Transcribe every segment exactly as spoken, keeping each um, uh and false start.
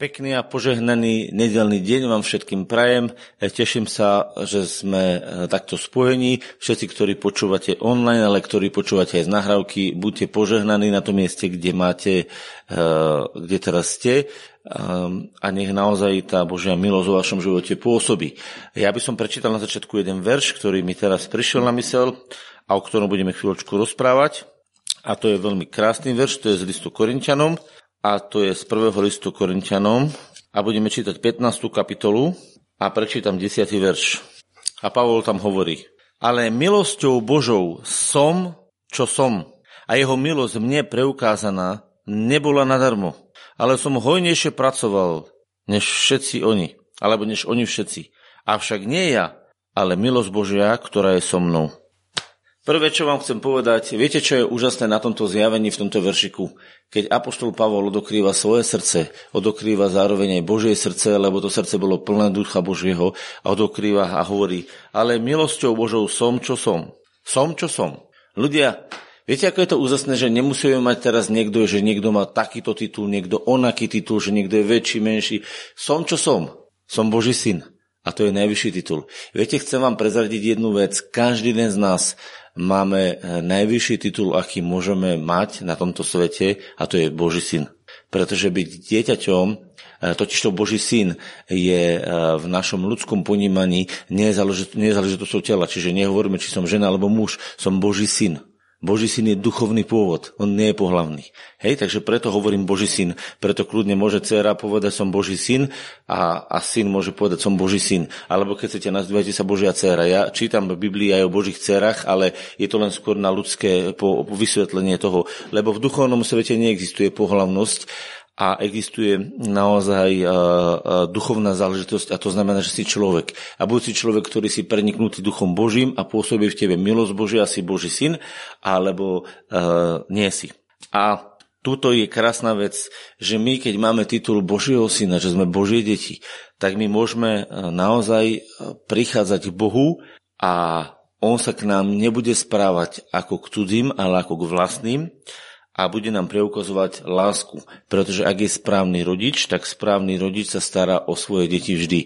Pekný a požehnaný nedeľný deň vám všetkým prajem. Teším sa, že sme takto spojení. Všetci, ktorí počúvate online, ale ktorí počúvate aj z nahrávky, buďte požehnaní na tom mieste, kde máte, kde teraz ste. A nech naozaj tá Božia milosť vo vašom živote pôsobí. Ja by som prečítal na začiatku jeden verš, ktorý mi teraz prišiel na myseľ a o ktorom budeme chvíľočku rozprávať. A to je veľmi krásny verš, to je z listu Korinťanom. A to je z prvého listu Korinťanom a budeme čítať pätnástu kapitolu a prečítam desiaty verš. A Pavol tam hovorí: Ale milosťou Božou som, čo som, a jeho milosť mne preukázaná nebola nadarmo, ale som hojnejšie pracoval než všetci oni, alebo než oni všetci. Avšak nie ja, ale milosť Božia, ktorá je so mnou. Prvé, čo vám chcem povedať, viete, čo je úžasné na tomto zjavení, v tomto veršiku? Keď apoštol Pavol odokrýva svoje srdce, odokrýva zároveň aj Božie srdce, lebo to srdce bolo plné ducha Božieho, a odokrýva a hovorí: Ale milosťou Božou som, čo som. Som, čo som. Ľudia, viete, ako je to úžasné, že nemusíme mať teraz niekto, že niekto má takýto titul, niekto onaký titul, že niekto je väčší, menší. Som, čo som. Som Boží syn. A to je najvyšší titul. Viete, chcem vám prezradiť jednu vec. Každý jeden z nás máme najvyšší titul, aký môžeme mať na tomto svete, a to je Boží syn. Pretože byť dieťaťom, totižto Boží syn, je v našom ľudskom ponímaní nezáležitosťou tela. Čiže nehovoríme, či som žena alebo muž, som Boží syn. Boží syn je duchovný pôvod, on nie je pohlavný. Hej, takže preto hovorím Boží syn, preto kľudne môže dcéra povedať som Boží syn a, a syn môže povedať som Boží syn. Alebo keď chcete, nazývajte sa Božia dcéra. Ja čítam v Biblii aj o Božích dcerách, ale je to len skôr na ľudské po, po vysvetlenie toho, lebo v duchovnom svete neexistuje pohlavnosť a existuje naozaj duchovná záležitosť, a to znamená, že si človek. A buď si človek, ktorý si preniknutý duchom Božím a pôsobí v tebe milosť Božia, si Boží syn, alebo uh, nie si. A tuto je krásna vec, že my, keď máme titul Božieho syna, že sme Božie deti, tak my môžeme naozaj prichádzať k Bohu a on sa k nám nebude správať ako k cudzím, ale ako k vlastným, a bude nám preukazovať lásku. Pretože ak je správny rodič, tak správny rodič sa stará o svoje deti vždy.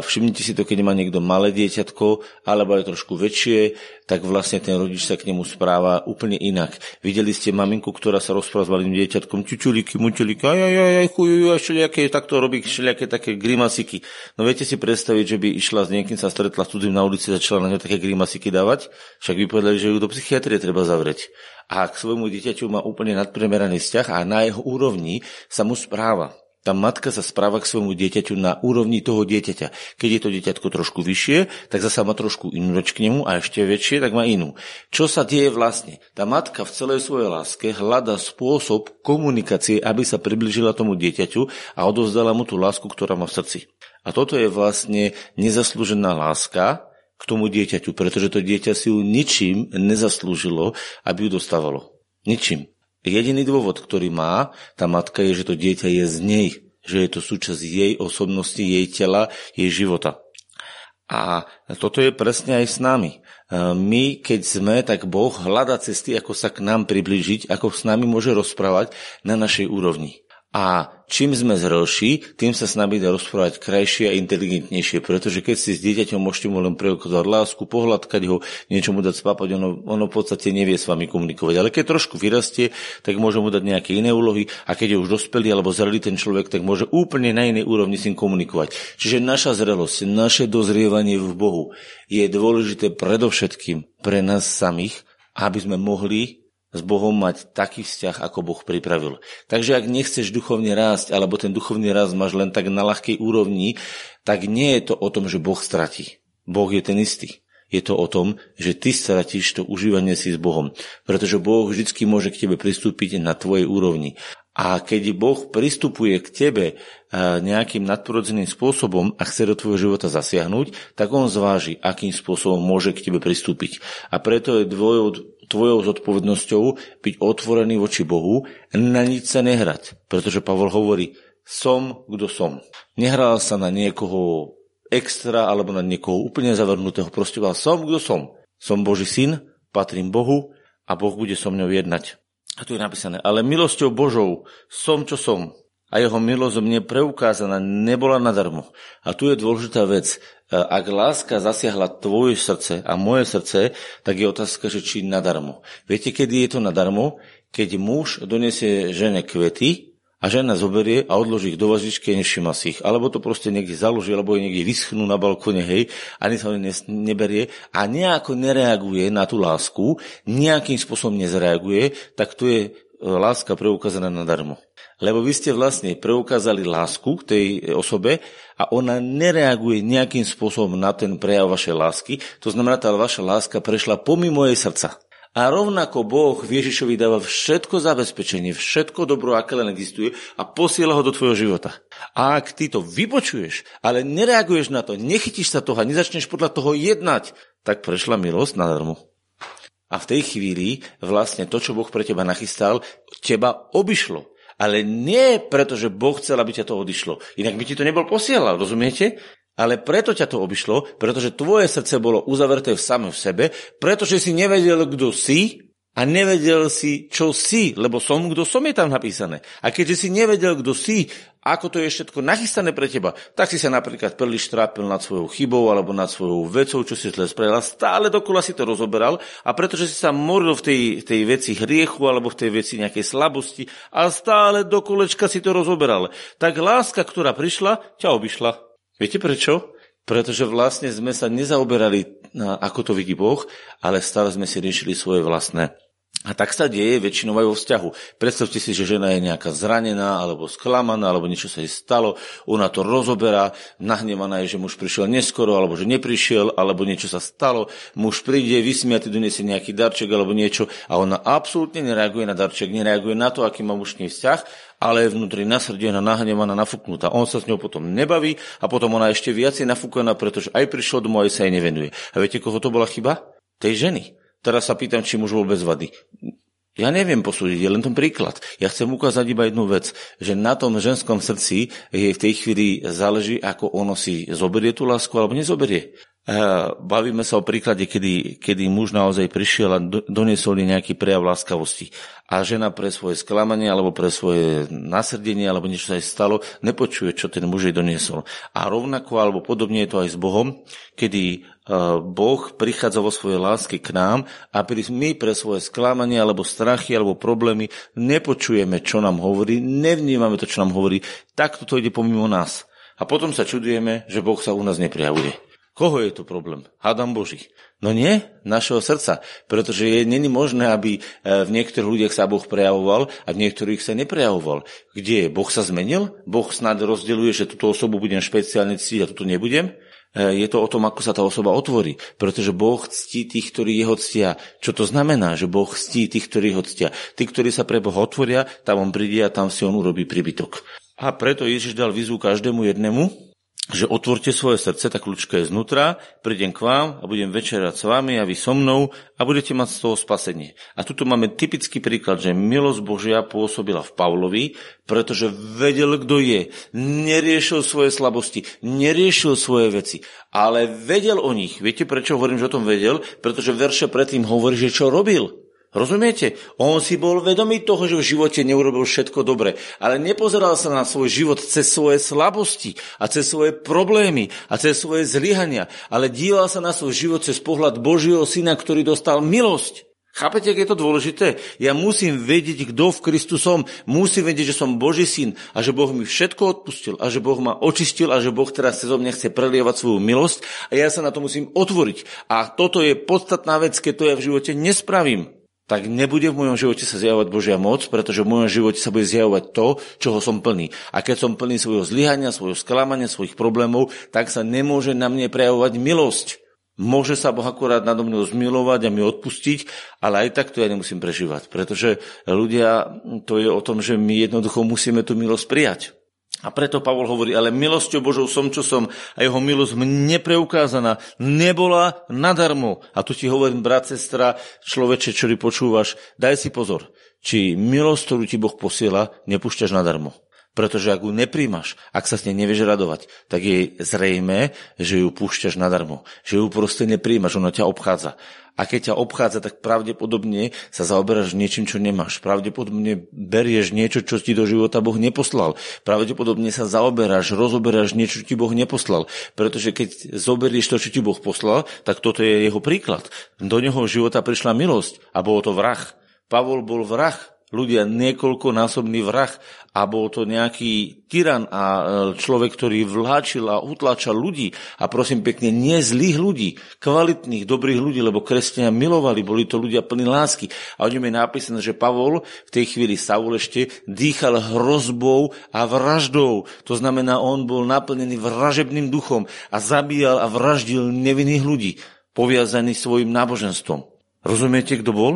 Všimnite si to, keď má niekto malé dieťatko, alebo aj trošku väčšie, tak vlastne ten rodič sa k nemu správa úplne inak. Videli ste maminku, ktorá sa rozpráva s malým dieťatkom, ťuťuliky, muťuliky, aj, aj, aj, chujú, aj, všelijaké, takto robí všelijaké také grimasiky. No viete si predstaviť, že by išla s niekým, sa stretla s cudzím na ulici, začala na ňa také grimasiky dávať? Však by povedali, že ju do psychiatrie treba zavrieť. A k svojmu dieťaťu má úplne nadpremeraný vzťah a na jeho úrovni sa mu správa. Tá matka sa správa k svojmu dieťaťu na úrovni toho dieťaťa. Keď je to dieťatko trošku vyššie, tak zasa má trošku inú reč k nemu, a ešte väčšie, tak má inú. Čo sa deje vlastne? Tá matka v celej svojej láske hľadá spôsob komunikácie, aby sa priblížila tomu dieťaťu a odovzdala mu tú lásku, ktorá má v srdci. A toto je vlastne nezaslúžená láska k tomu dieťaťu, pretože to dieťa si ju ničím nezaslúžilo, aby ju dostávalo. Ničím. Jediný dôvod, ktorý má tá matka, je, že to dieťa je z nej, že je to súčasť jej osobnosti, jej tela, jej života. A toto je presne aj s nami. My, keď sme, tak Boh hľadá cesty, ako sa k nám priblížiť, ako s nami môže rozprávať na našej úrovni. A čím sme zrelší, tým sa s nami dá rozprávať krajšie a inteligentnejšie, pretože keď si s dieťaťom, môžete mu len preukázať lásku, pohľadkať ho, niečo mu dať spapať, ono, ono v podstate nevie s vami komunikovať. Ale keď trošku vyrastie, tak môže mu dať nejaké iné úlohy, a keď je už dospelý alebo zrelý ten človek, tak môže úplne na inej úrovni s ním komunikovať. Čiže naša zrelosť, naše dozrievanie v Bohu je dôležité predovšetkým pre nás samých, aby sme mohli s Bohom mať taký vzťah, ako Boh pripravil. Takže ak nechceš duchovne rásť, alebo ten duchovný rast máš len tak na ľahkej úrovni, tak nie je to o tom, že Boh stratí. Boh je ten istý. Je to o tom, že ty stratíš to užívanie si s Bohom. Pretože Boh vždycky môže k tebe pristúpiť na tvojej úrovni. A keď Boh pristupuje k tebe nejakým nadprirodzeným spôsobom a chce do tvojho života zasiahnuť, tak on zváži, akým spôsobom môže k tebe pristúpiť. A preto je dvojou tvojou zodpovednosťou byť otvorený voči Bohu, na nič sa nehrať. Pretože Pavol hovorí: som, kto som. Nehral sa na niekoho extra alebo na niekoho úplne zavrnutého. Proste bol som, kto som. Som Boží syn, patrím Bohu a Boh bude so mnou jednať. A tu je napísané: ale milosťou Božou som, čo som. A a jeho milosť mne preukázaná nebola nadarmo. A tu je dôležitá vec. Ak láska zasiahla tvoje srdce a moje srdce, tak je otázka, že či nadarmo. Viete, kedy je to nadarmo? Keď muž donesie žene kvety a žena zoberie a odloží ich do važičky a nevšimá si ich. Alebo to proste niekde založí, alebo je niekde vyschnú na balkone, hej, ani sa ho neberie a nejako nereaguje na tú lásku, nejakým spôsobom nezreaguje, tak to je láska preukázaná nadarmo. Lebo vy ste vlastne preukázali lásku k tej osobe a ona nereaguje nejakým spôsobom na ten prejav vašej lásky. To znamená, tá vaša láska prešla pomimo jej srdca. A rovnako Boh Ježišovi dáva všetko zabezpečenie, všetko dobro, aké len existuje a posiela ho do tvojho života. A ak ty to vypočuješ, ale nereaguješ na to, nechytíš sa toho a nezačneš podľa toho jednať, tak prešla milosť nadarmo. A v tej chvíli vlastne to, čo Boh pre teba nachystal, teba obišlo. Ale nie preto, že Boh chcel, aby ťa to odišlo. Inak by ti to nebol posielal, rozumiete? Ale preto ťa to obišlo, pretože tvoje srdce bolo uzaverté v samom sebe, pretože si nevedel, kto si a nevedel si, čo si, lebo som, kto som, je tam napísané. A keďže si nevedel, kto si, ako to je všetko nachystané pre teba, tak si sa napríklad príliš trápil nad svojou chybou alebo nad svojou vecou, čo si zle spravil, stále dokola si to rozoberal a pretože si sa moril v tej, tej veci hriechu alebo v tej veci nejakej slabosti a stále dokolečka si to rozoberal, tak láska, ktorá prišla, ťa obišla. Viete prečo? Pretože vlastne sme sa nezaoberali, ako to vidí Boh, ale stále sme si riešili svoje vlastné. A tak sa deje väčšinou aj vo vzťahu. Predstavte si, že žena je nejaká zranená, alebo sklamaná, alebo niečo sa jej stalo, ona to rozoberá, nahnevaná je, že muž prišiel neskoro, alebo že neprišiel, alebo niečo sa stalo, muž príde, vysmiatý, donesie nejaký darček, alebo niečo a ona absolútne nereaguje na darček, nereaguje na to, aký má mužný vzťah, ale je vnútri nasrdená, nahnevaná, nafúknutá. On sa s ňou potom nebaví a potom ona ešte viacej nafúkaná, pretože aj prišiel domov, aj sa jej nevenuje. A viete, koho to bola chyba? Tej ženy. Teraz sa pýtam, či muž bol bez vady. Ja neviem posúdiť, je len ten príklad. Ja chcem ukázať iba jednu vec, že na tom ženskom srdci jej v tej chvíli záleží, ako ono si zoberie tú lásku alebo nezoberie. Bavíme sa o príklade, kedy, kedy muž naozaj prišiel a doniesol nejaký prejav láskavosti. A žena pre svoje sklamanie alebo pre svoje nasrdenie alebo niečo sa jej stalo, nepočuje, čo ten muž jej doniesol. A rovnako alebo podobne je to aj s Bohom, kedy Boh prichádza vo svojej láske k nám a my pre svoje sklamanie alebo strachy alebo problémy nepočujeme, čo nám hovorí, nevnímame to, čo nám hovorí, takto to ide pomimo nás. A potom sa čudujeme, že Boh sa u nás neprejavuje. Koho je to problém? Hádam Boží. No nie, našeho srdca, pretože je není možné, aby v niektorých ľuďach sa Boh prejavoval a v niektorých sa neprejavoval. Kde je? Boh sa zmenil? Boh snáď rozdeľuje, že túto osobu budem špeciálne ctiť a túto nebudem? Je to o tom, ako sa tá osoba otvorí, pretože Boh ctí tých, ktorí jeho ctia. Čo to znamená, že Boh ctí tých, ktorí ho ctia? Tí, ktorí sa pre Boha otvoria, tam on príde a tam si on urobí príbytok. A preto Ježiš dal výzvu každému jednému, že otvorte svoje srdce, tá kľúčka je znútra, prídem k vám a budem večerať s vami a vy so mnou a budete mať z toho spasenie. A tuto máme typický príklad, že milosť Božia pôsobila v Pavlovi, pretože vedel, kto je, neriešil svoje slabosti, neriešil svoje veci, ale vedel o nich. Viete, prečo hovorím, že o tom vedel? Pretože verše predtým hovorí, že čo robil. Rozumiete? On si bol vedomý toho, že v živote neurobil všetko dobre, ale nepozeral sa na svoj život cez svoje slabosti a cez svoje problémy a cez svoje zlyhania, ale díval sa na svoj život cez pohľad Božieho syna, ktorý dostal milosť. Chápete, ak je to dôležité? Ja musím vedieť, kto v Kristu som. Musím vedieť, že som Boží syn a že Boh mi všetko odpustil a že Boh ma očistil a že Boh teraz cez mňa chce prelievať svoju milosť a ja sa na to musím otvoriť. A toto je podstatná vec, keď to ja v živote nespravím, tak nebude v mojom živote sa zjavovať Božia moc, pretože v mojom živote sa bude zjavovať to, čoho som plný. A keď som plný svojho zlyhania, svojho sklamania, svojich problémov, tak sa nemôže na mne prejavovať milosť. Môže sa Boh akorát nado mnou zmilovať a mi odpustiť, ale aj tak to ja nemusím prežívať, pretože ľudia, to je o tom, že my jednoducho musíme tú milosť prijať. A preto Pavol hovorí, ale milosťou Božou som, čo som a jeho milosť mne preukázaná nebola nadarmo. A tu ti hovorím, brat, sestra, človeče, čo ty počúvaš, daj si pozor, či milosť, ktorú ti Boh posiela, nepúšťaš nadarmo. Pretože ak ju nepríjmaš, ak sa s nej nevieš radovať, tak je zrejmé, že ju púšťaš nadarmo. Že ju proste nepríjmaš, ona ťa obchádza. A keď ťa obchádza, tak pravdepodobne sa zaoberáš niečím, čo nemáš. Pravdepodobne berieš niečo, čo ti do života Boh neposlal. Pravdepodobne sa zaoberáš, rozoberáš niečo, čo ti Boh neposlal. Pretože keď zoberieš to, čo ti Boh poslal, tak toto je jeho príklad. Do neho života prišla milosť a bolo to vrah. Pavol bol vrah. Ľudia, niekoľkonásobný vrah a bol to nejaký tyran a človek, ktorý vláčil a utláča ľudí a prosím pekne, nie zlých ľudí, kvalitných, dobrých ľudí, lebo kresťania milovali, boli to ľudia plní lásky. A o ňom je napísané, že Pavol v tej chvíli, Saul ešte, dýchal hrozbou a vraždou. To znamená, on bol naplnený vražebným duchom a zabíjal a vraždil nevinných ľudí, poviazaných svojim náboženstvom. Rozumiete, kto bol?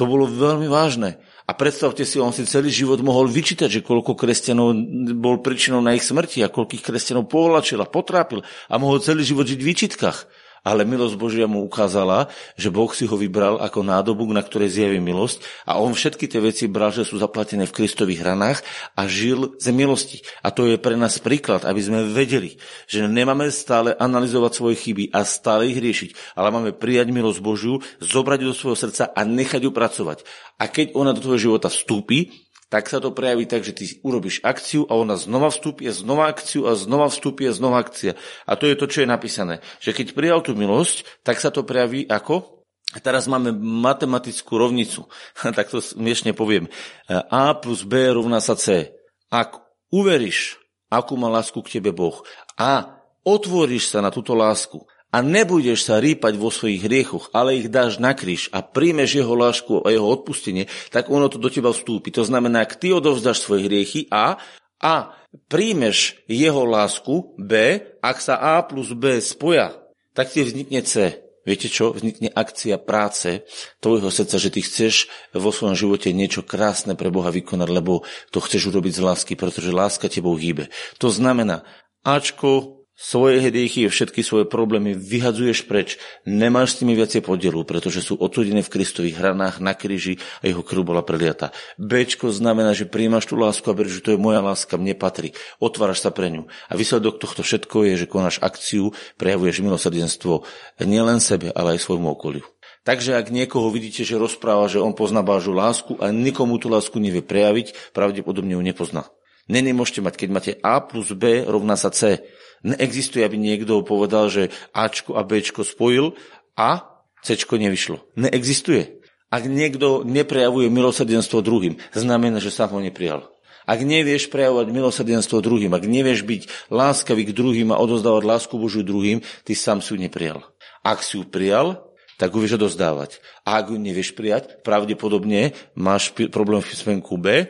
To bolo veľmi vážne. A predstavte si, on si celý život mohol vyčítať, že koľko kresťanov bol príčinou na ich smrti a koľkých kresťanov povlačil a potrápil a mohol celý život žiť v výčitkách. Ale milosť Božia mu ukázala, že Boh si ho vybral ako nádobu, na ktorej zjaví milosť a on všetky tie veci bral, že sú zaplatené v Kristových ranách a žil z milosti. A to je pre nás príklad, aby sme vedeli, že nemáme stále analyzovať svoje chyby a stále ich riešiť, ale máme prijať milosť Božiu, zobrať ju do svojho srdca a nechať ju pracovať. A keď ona do tvojho života vstúpi, tak sa to prejaví tak, že ty urobíš akciu a ona znova vstúpi, znova akciu a znova vstúpi, znova akcia. A to je to, čo je napísané. Že keď prijal tú milosť, tak sa to prejaví ako? Teraz máme matematickú rovnicu. Tak to smiešne poviem. A plus B rovná sa C. Ak uveríš, akú má lásku k tebe Boh a otvoríš sa na túto lásku, a nebudeš sa rýpať vo svojich hriechoch, ale ich dáš na kríž a príjmeš jeho lásku a jeho odpustenie, tak ono to do teba vstúpi. To znamená, ak ty odovzdáš svoje hriechy A, A príjmeš jeho lásku B, ak sa A plus B spoja, tak ti vznikne C. Viete čo? Vznikne akcia práce tvojho srdca, že ty chceš vo svojom živote niečo krásne pre Boha vykonať, lebo to chceš urobiť z lásky, pretože láska tebou hýbe. To znamená, Ačko, svoje hriechy, všetky svoje problémy vyhadzuješ preč. Nemáš s nimi viacej podielu, pretože sú odsudené v Kristových hranách na kríži a jeho krv bola preliata. Bčko znamená, že príjmaš tú lásku a berieš, že to je moja láska, mne patrí. Otváraš sa pre ňu. A výsledok tohto všetko je, že konáš akciu, prejavuješ milosrdenstvo nielen sebe, ale aj svojmu okoliu. Takže ak niekoho vidíte, že rozpráva, že on pozná Božiu lásku a nikomu tú lásku nevie prejaviť, pravdepodobne ju nepozná. Nene môžete mať, keď máte A plus B rovná sa C. Neexistuje, aby niekto povedal, že Ačko a Bčko spojil a Cčko nevyšlo. Neexistuje. Ak niekto neprejavuje milosrdenstvo druhým, znamená, že sám ho neprijal. Ak nevieš prejavovať milosrdenstvo druhým, ak nevieš byť láskavý k druhým a odozdávať lásku Božiu druhým, ty sám si ju neprijal. Ak si ju prijal, tak ju vieš odozdávať. A ak ju nevieš prijať, pravdepodobne máš problém v písmenku B,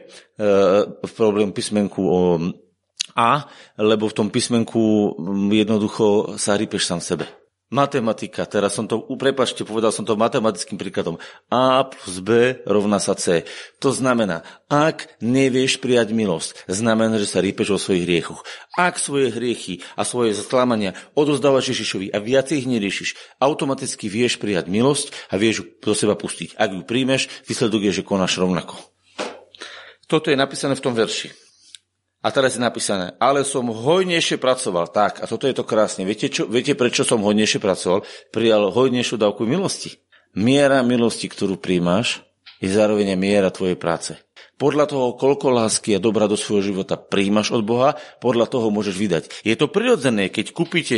problém v písmenku A, lebo v tom písmenku jednoducho sa rýpeš sám sebe. Matematika, teraz som to, prepáčte, povedal som to matematickým príkladom. A plus B rovná sa C. To znamená, ak nevieš prijať milosť, znamená, že sa rýpeš o svojich hriechoch. Ak svoje hriechy a svoje sklamania odozdávaš Ježišovi a viac ich neriešiš, automaticky vieš prijať milosť a vieš ju do seba pustiť. Ak ju príjmeš, výsledok je, že konáš rovnako. Toto je napísané v tom verši. A teraz je napísané, ale som hojnejšie pracoval. Tak, a toto je to krásne. Viete, čo, viete prečo som hojnejšie pracoval? Prijal hojnejšiu dávku milosti. Miera milosti, ktorú príjmaš, je zároveň miera tvojej práce. Podľa toho, koľko lásky a dobra do svojho života príjmaš od Boha, podľa toho môžeš vydať. Je to prirodzené, keď kúpite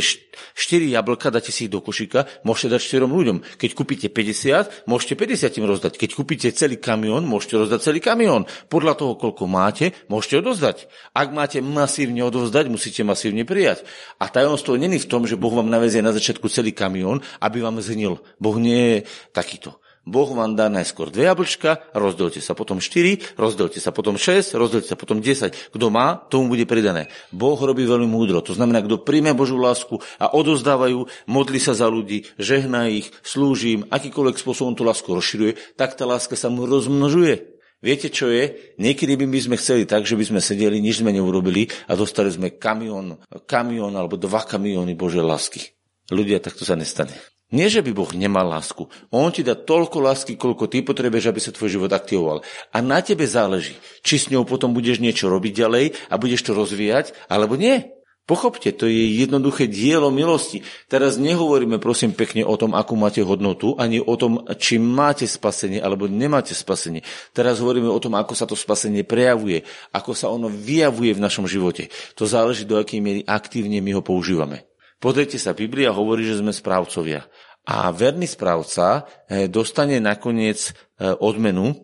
štyri jablka, dáte si ich do košíka, môžete dať štyrom ľuďom. Keď kúpite päťdesiat, môžete päťdesiat im rozdať. Keď kúpite celý kamión, môžete rozdať celý kamión. Podľa toho, koľko máte, môžete odovzdať. Ak máte masívne odovzdať, musíte masívne prijať. A tajomstvo není v tom, že Boh vám navezie na začiatku celý kamión, aby vám zhnil. Boh nie je takýto. Boh vám dá najskôr dve jablčka, rozdielte sa potom štyri, rozdielte sa potom šesť, rozdielte sa potom desať. Kto má, tomu bude pridané. Boh robí veľmi múdro. To znamená, kto príjme Božiu lásku a odozdávajú, modlí sa za ľudí, žehná ich, slúži im, akýkoľvek spôsobom tú lásku rozširuje, tak tá láska sa mu rozmnožuje. Viete, čo je? Niekedy by sme chceli tak, že by sme sedeli, nič sme neurobili a dostali sme kamión, kamión alebo dva kamióny Božej lásky. Ľudia, takto sa nestane. Nie, že by Boh nemal lásku. On ti dá toľko lásky, koľko ty potrebuješ, aby sa tvoj život aktivoval. A na tebe záleží, či s ňou potom budeš niečo robiť ďalej a budeš to rozvíjať, alebo nie. Pochopte, to je jednoduché dielo milosti. Teraz nehovoríme, prosím, pekne o tom, akú máte hodnotu, ani o tom, či máte spasenie, alebo nemáte spasenie. Teraz hovoríme o tom, ako sa to spasenie prejavuje, ako sa ono vyjavuje v našom živote. To záleží, do akej miery aktívne my ho používame. Pozrite sa, Biblia hovorí, že sme správcovia. A verný správca dostane nakoniec odmenu.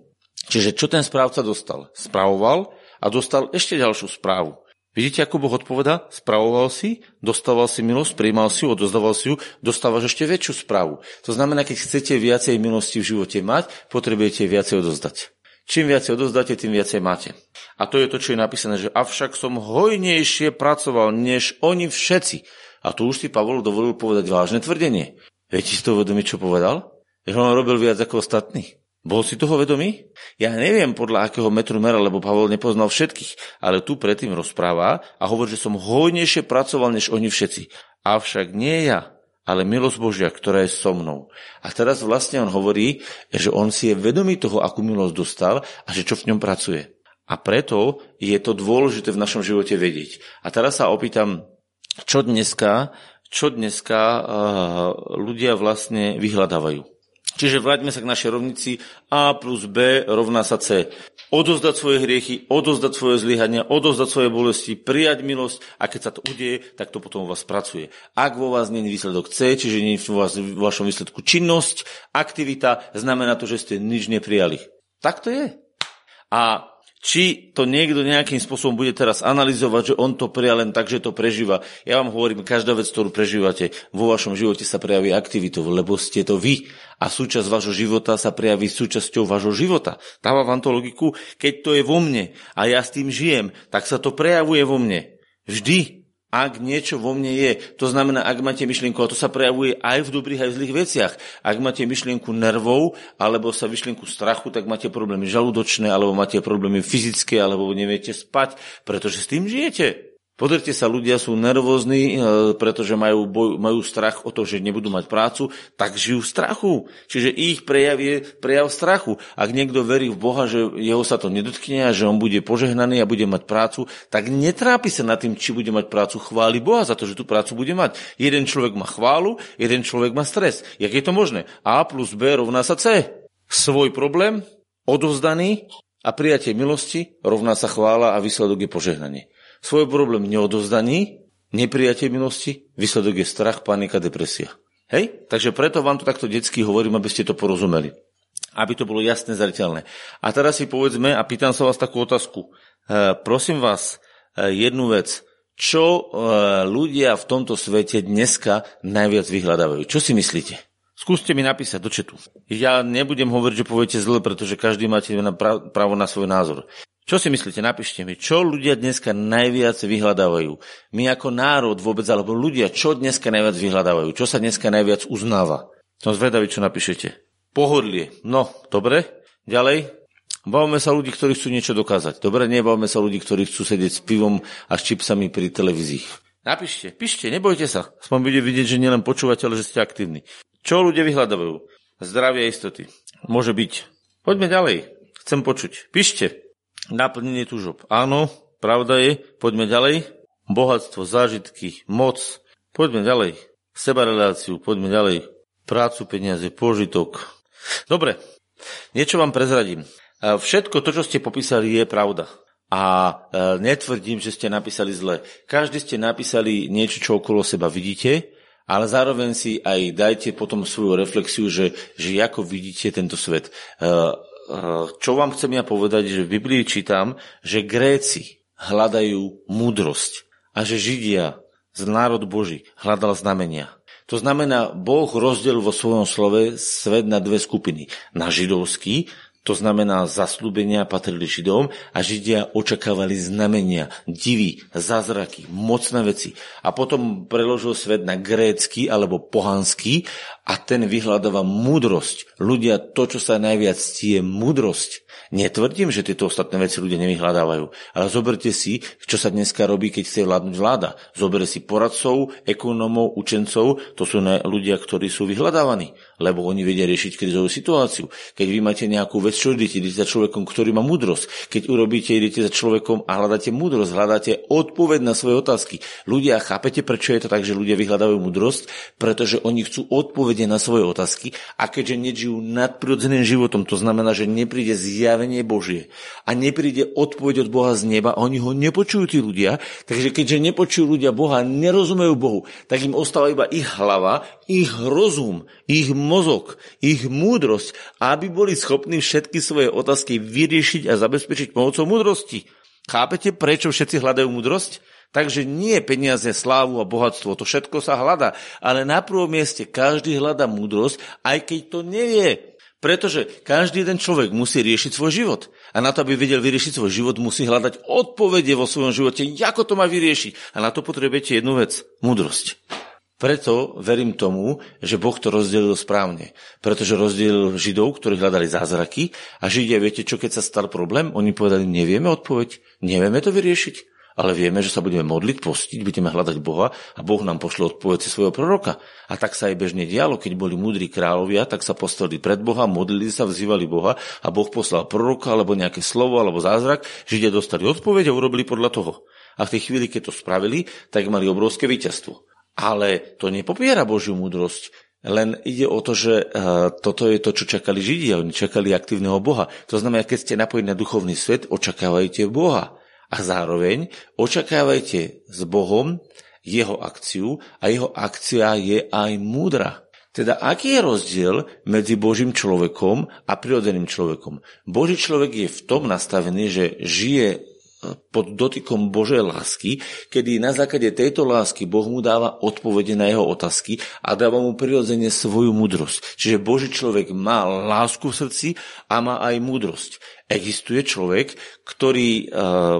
Čiže čo ten správca dostal? Spravoval a dostal ešte ďalšiu správu. Vidíte, ako Boh odpovedá? Spravoval si, dostával si milosť, prijímal si ju, odozdával si ju, dostávaš ešte väčšiu správu. To znamená, keď chcete viacej milosti v živote mať, potrebujete viacej odozdať. Čím viacej odozdáte, tým viacej máte. A to je to, čo je napísané, že avšak som hojnejšie pracoval, než oni všetci. A tu už si Pavol dovolil povedať vážne tvrdenie. Viete si to vedomí, čo povedal? Že on robil viac ako ostatní. Bol si toho vedomý? Ja neviem, podľa akého metru mera, lebo Pavol nepoznal všetkých, ale tu predtým rozpráva a hovorí, že som hojnejšie pracoval, než oni všetci. Avšak nie ja, ale milosť Božia, ktorá je so mnou. A teraz vlastne on hovorí, že on si je vedomý toho, akú milosť dostal a že čo v ňom pracuje. A preto je to dôležité v našom živote vedieť. A teraz sa opýtam, čo dneska, čo dneska uh, ľudia vlastne vyhľadávajú. Čiže vráťme sa k našej rovnici A plus B rovná sa C. Odozdať svoje hriechy, odozdať svoje zlyhania, odozdať svoje bolesti, prijať milosť a keď sa to udeje, tak to potom vo vás pracuje. Ak vo vás nie je výsledok C, čiže nie je vo vás, v vašom výsledku činnosť, aktivita, znamená to, že ste nič neprijali. Tak to je. A či to niekto nejakým spôsobom bude teraz analyzovať, že on to prijal len tak, že to prežíva. Ja vám hovorím, každá vec, ktorú prežívate, vo vašom živote sa prejaví aktivitou, lebo ste to vy. A súčasť vášho života sa prejaví súčasťou vášho života. Dáva vám to logiku, keď to je vo mne a ja s tým žijem, tak sa to prejavuje vo mne. Vždy, ak niečo vo mne je. To znamená, ak máte myšlienku, a to sa prejavuje aj v dobrých, aj v zlých veciach. Ak máte myšlienku nervov, alebo sa myšlienku strachu, tak máte problémy žalúdočné, alebo máte problémy fyzické, alebo neviete spať, pretože s tým žijete. Pozrite sa, ľudia sú nervózni, pretože majú, boj, majú strach o to, že nebudú mať prácu, tak žijú v strachu. Čiže ich prejav je prejav strachu. Ak niekto verí v Boha, že jeho sa to nedotkne a že on bude požehnaný a bude mať prácu, tak netrápi sa nad tým, či bude mať prácu. Chváli Boha za to, že tú prácu bude mať. Jeden človek má chválu, jeden človek má stres. Jak je to možné? A plus B rovná sa C. Svoj problém, odovzdaný a prijatie milosti rovná sa chvála a výsledok je požehnanie. Svoj problém neodovzdaný, neprijatie milosti, výsledok je strach, panika, depresia. Hej? Takže preto vám to takto detsky hovorím, aby ste to porozumeli. Aby to bolo jasné, zriteľné. A teraz si povedzme, a pýtam sa vás takú otázku. E, prosím vás, e, jednu vec. Čo e, ľudia v tomto svete dneska najviac vyhľadávajú? Čo si myslíte? Skúste mi napísať do chatu. Ja nebudem hovoriť, že poviete zle, pretože každý máte právo na svoj názor. Čo si myslíte? Napíšte mi, čo ľudia dneska najviac vyhľadávajú? My ako národ vôbec, alebo ľudia, čo dneska najviac vyhľadávajú? Čo sa dneska najviac uznáva? Som zvedavý, čo napíšete. Pohodlie. No, dobre. Ďalej. Bavme sa ľudí, ktorí chcú niečo dokázať. Dobre, nebavme sa ľudí, ktorí chcú sedieť s pivom a s čipsami pri televízii. Napíšte, píšte, nebojte sa. Aspoň bude vidieť, že nielen počúvate, ale že ste aktívni. Čo ľudia vyhľadávajú? Zdravie a istoty. Môže byť. Poďme ďalej. Chcem počuť. Píšte. Naplnenie túžob. Áno, pravda je. Poďme ďalej. Bohatstvo, zážitky, moc. Poďme ďalej. Sebareláciu. Poďme ďalej. Prácu, peniaze, požitok. Dobre, niečo vám prezradím. Všetko to, čo ste popísali, je pravda. A netvrdím, že ste napísali zle. Každý ste napísali niečo, čo okolo seba vidíte, ale zároveň si aj dajte potom svoju reflexiu, že, že ako vidíte tento svet. Čo vám chcem ja povedať, že v Biblii čítam, že Gréci hľadajú múdrosť a že Židia, národ Boží, hľadal znamenia. To znamená, Boh rozdelil vo svojom slove svet na dve skupiny. Na židovský, to znamená zasľúbenia patrili Židom a Židia očakávali znamenia, divy, zázraky, mocné veci. A potom preložil svet na grécky alebo pohanský a ten vyhľadáva múdrosť. Ľudia, to, čo sa najviac ctie, je múdrosť. Netvrdím, že tieto ostatné veci ľudia nevyhľadávajú, ale zoberte si, čo sa dneska robí, keď chce vládnuť vláda. Zoberte si poradcov, ekonómov, učencov, to sú ľudia, ktorí sú vyhľadávaní, lebo oni vedia riešiť krízovú situáciu. Keď vy máte nejakú vec, čo idete, idete za človekom, ktorý má múdrosť. Keď urobíte, idete za človekom a hľadáte múdrosť, hľadáte odpoveď na svoje otázky. Ľudia, chápete, prečo je to tak, že ľudia vyhľadávajú múdrosť, pretože oni chcú odpovede na svoje otázky, a keďže nežijú nadprirodzeným životom, to znamená, že nepríde zjavenie Božie a nepríde odpoveď od Boha z neba, oni ho nepočujú tí ľudia, takže keďže nepočujú ľudia Boha, nerozumejú Bohu, tak im ostáva iba ich hlava, ich rozum, ich mozog, ich múdrosť, aby boli schopní všetky svoje otázky vyriešiť a zabezpečiť pomocou múdrosti. Chápete, prečo všetci hľadajú múdrosť? Takže nie peniaze, slávu a bohatstvo, to všetko sa hľadá, ale na prvom mieste každý hľadá múdrosť, aj keď to nevie. Pretože každý jeden človek musí riešiť svoj život. A na to, aby vedel vyriešiť svoj život, musí hľadať odpovede vo svojom živote, ako to má vyriešiť. A na to potrebujete jednu vec, múdrosť. Preto verím tomu, že Boh to rozdelil správne. Pretože rozdelil Židov, ktorí hľadali zázraky, a Židia, viete čo, keď sa stal problém, oni povedali, nevieme odpoveď, nevieme to vyriešiť. Ale vieme, že sa budeme modliť, postiť, budeme hľadať Boha a Boh nám pošle odpoveď cez svojho proroka. A tak sa aj bežne dialo, keď boli múdri kráľovia, tak sa postavili pred Boha, modlili sa, vzývali Boha a Boh poslal proroka alebo nejaké slovo alebo zázrak, Židia dostali odpoveď a urobili podľa toho. A v tej chvíli, keď to spravili, tak mali obrovské víťazstvo. Ale to nepopiera Božiu múdrosť. Len ide o to, že toto je to, čo čakali Židia. Oni čakali aktívneho Boha. To znamená, keď ste napojení na duchovný svet, očakávajte Boha. A zároveň očakávajte s Bohom jeho akciu a jeho akcia je aj múdra. Teda aký je rozdiel medzi Božím človekom a prirodzeným človekom? Boží človek je v tom nastavený, že žije pod dotykom Božej lásky, kedy na základe tejto lásky Boh mu dáva odpovede na jeho otázky a dáva mu prirodzene svoju múdrosť. Čiže Boží človek má lásku v srdci a má aj múdrosť. Existuje človek, ktorý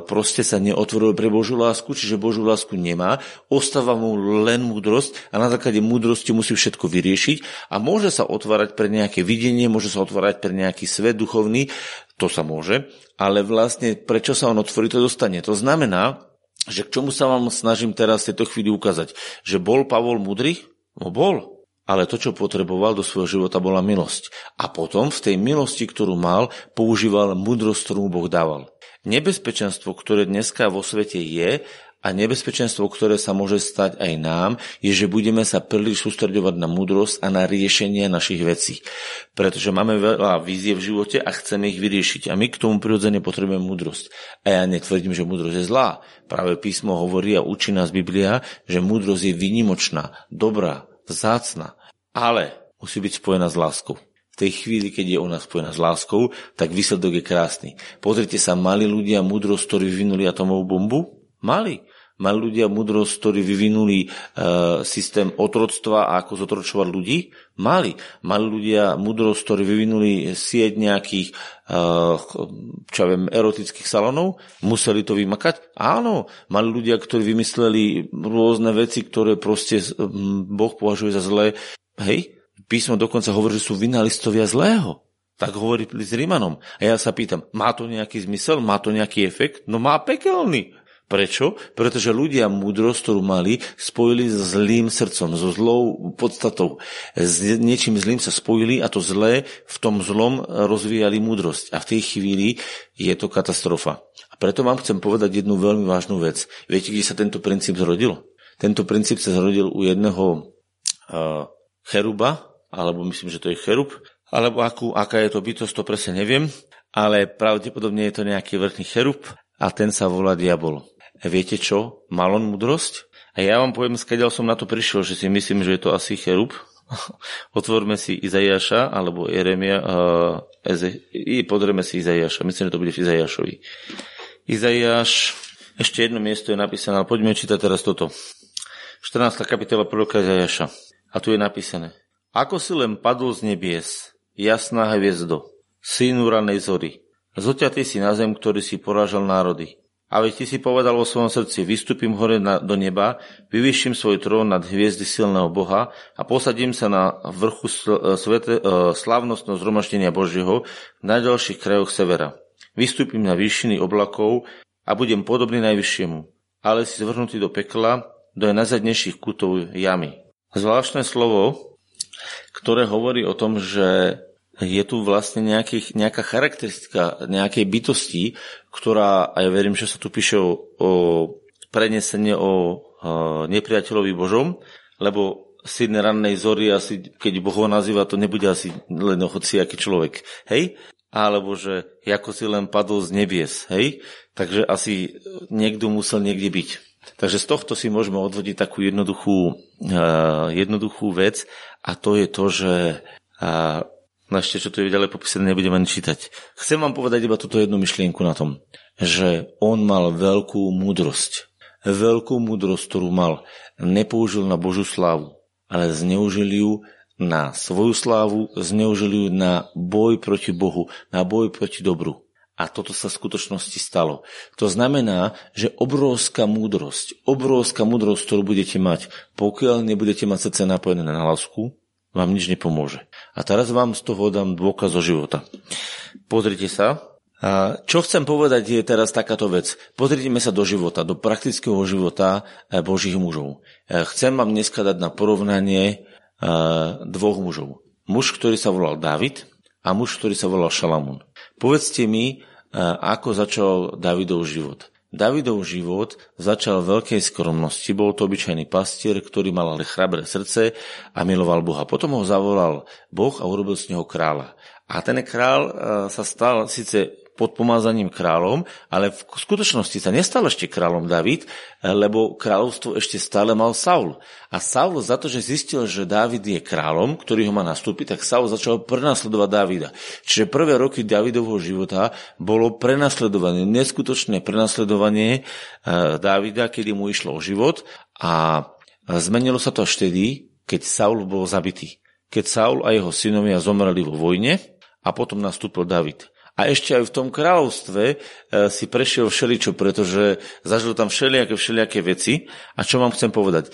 proste sa neotvoril pre Božiu lásku, čiže Božiu lásku nemá, ostáva mu len múdrosť a na základe múdrosti musí všetko vyriešiť a môže sa otvárať pre nejaké videnie, môže sa otvárať pre nejaký svet duchovný, to sa môže, ale vlastne prečo sa on otvorí, to dostane. To znamená, že k čomu sa vám snažím teraz v tejto chvíli ukázať, že bol Pavol múdry? No bol. Ale to, čo potreboval do svojho života, bola milosť. A potom v tej milosti, ktorú mal, používal múdrosť, ktorú Boh dával. Nebezpečenstvo, ktoré dneska vo svete je, a nebezpečenstvo, ktoré sa môže stať aj nám, je, že budeme sa príliš sústreďovať na múdrosť a na riešenie našich vecí. Pretože máme veľa víziev v živote a chceme ich vyriešiť. A my k tomu prirodzene potrebujeme múdrosť. A ja netvrdím, že múdrosť je zlá. Práve písmo hovorí a učí nás Biblia, že múdrosť je výnimočná, dobrá, vzácna. Ale musí byť spojená s láskou. V tej chvíli, keď je ona spojená s láskou, tak výsledok je krásny. Pozrite sa, mali ľudia múdrosť, ktorí vyvinuli atomovú bombu? Mali. Mali ľudia múdrosť, ktorí vyvinuli e, systém otroctva a ako zotročovať ľudí? Mali. Mali ľudia múdrosť, ktorí vyvinuli sieť nejakých e, čo ja viem, erotických salónov? Museli to vymakať? Áno. Mali ľudia, ktorí vymysleli rôzne veci, ktoré proste Boh považuje za zlé. Hej? Písmo dokonca hovorí, že sú vynálezcovia zlého. Tak hovorí s Rímanom. A ja sa pýtam, má to nejaký zmysel? Má to nejaký efekt? No má pekelný. Prečo? Pretože ľudia múdrosť, ktorú mali, spojili s zlým srdcom, so zlou podstatou. S niečím zlým sa spojili a to zlé v tom zlom rozvíjali múdrosť. A v tej chvíli je to katastrofa. A preto vám chcem povedať jednu veľmi vážnu vec. Viete, kde sa tento princíp zrodil? Tento princíp sa zrodil u jedného uh, cheruba, alebo myslím, že to je cherub, alebo akú, aká je to bytosť, to presne neviem, ale pravdepodobne je to nejaký vrchný cherub a ten sa volá diabol. Viete čo? Mal on múdrosť? A ja vám poviem, skeďal som na to prišiel, že si myslím, že je to asi cherub. Otvorme si Izaiáša, alebo Jeremia, uh, Eze, i podreme si Izaiáša. Myslím, že to bude v Izaiášovi. Izaiáš, ešte jedno miesto je napísané, ale poďme čítať teraz toto. štrnásta kapitola proroka Izaiáša. A tu je napísané. Ako si len padol z nebies, jasná hviezdo, syn uranej zory, zoťatý si na zem, ktorý si porážal národy. A veď ty si povedal vo svojom srdci, vystúpim hore na, do neba, vyvyším svoj trón nad hviezdy silného Boha a posadím sa na vrchu svete, slávnostného zhromaždenia Božieho na ďalších krajoch severa. Vystúpim na výšiny oblakov a budem podobný najvyššiemu, ale si zvrhnutý do pekla, do najzadnejších kútov jamy. Zvláštne slovo, ktoré hovorí o tom, že je tu vlastne nejaký, nejaká charakteristika nejakej bytosti, ktorá, a ja verím, že sa tu píše o, o prenesenie o e, nepriateľovi Božom, lebo syn rannej zory, asi, keď Boh ho nazýva, to nebude asi len hociaký človek, hej? Alebo že ako si len padol z nebies, hej? Takže asi niekto musel niekde byť. Takže z tohto si môžeme odvodiť takú jednoduchú, e, jednoduchú vec, a to je to, že... E, Ešte, čo tu je ďalej popísané, nebudem ani čítať. Chcem vám povedať iba túto jednu myšlienku na tom, že on mal veľkú múdrosť. Veľkú múdrosť, ktorú mal, nepoužil na Božiu slávu, ale zneužil ju na svoju slávu, zneužil ju na boj proti Bohu, na boj proti dobru. A toto sa v skutočnosti stalo. To znamená, že obrovská múdrosť, obrovská múdrosť, ktorú budete mať, pokiaľ nebudete mať srdce napojené na lásku, vám nič nepomôže. A teraz vám z toho dám dôkaz zo života. Pozrite sa. Čo chcem povedať je teraz takáto vec. Pozrime sa do života, do praktického života Božích mužov. Chcem vám dneska dať na porovnanie dvoch mužov. Muž, ktorý sa volal Dávid, a muž, ktorý sa volal Šalamún. Povedzte mi, ako začal Dávidov život. Dávidov život začal v veľkej skromnosti, bol to obyčajný pastier, ktorý mal ale chrabré srdce a miloval Boha. Potom ho zavolal Boh a urobil z neho kráľa. A ten kráľ sa stal síce pod pomázaním kráľom, ale v skutočnosti sa nestal ešte kráľom Dávid, lebo kráľovstvo ešte stále mal Saul. A Saul za to, že zistil, že Dávid je kráľom, ktorý ho má nastúpiť, tak Saul začal prenasledovať Dávida. Čiže prvé roky Dávidovho života bolo prenasledovanie, neskutočné prenasledovanie Dávida, kedy mu išlo o život, a zmenilo sa to až vtedy, keď Saul bol zabitý. Keď Saul a jeho synovia zomreli vo vojne a potom nastúpil Dávid. A ešte aj v tom kráľovstve si prešiel všeličo, pretože zažil tam všelijaké, všelijaké veci. A čo vám chcem povedať?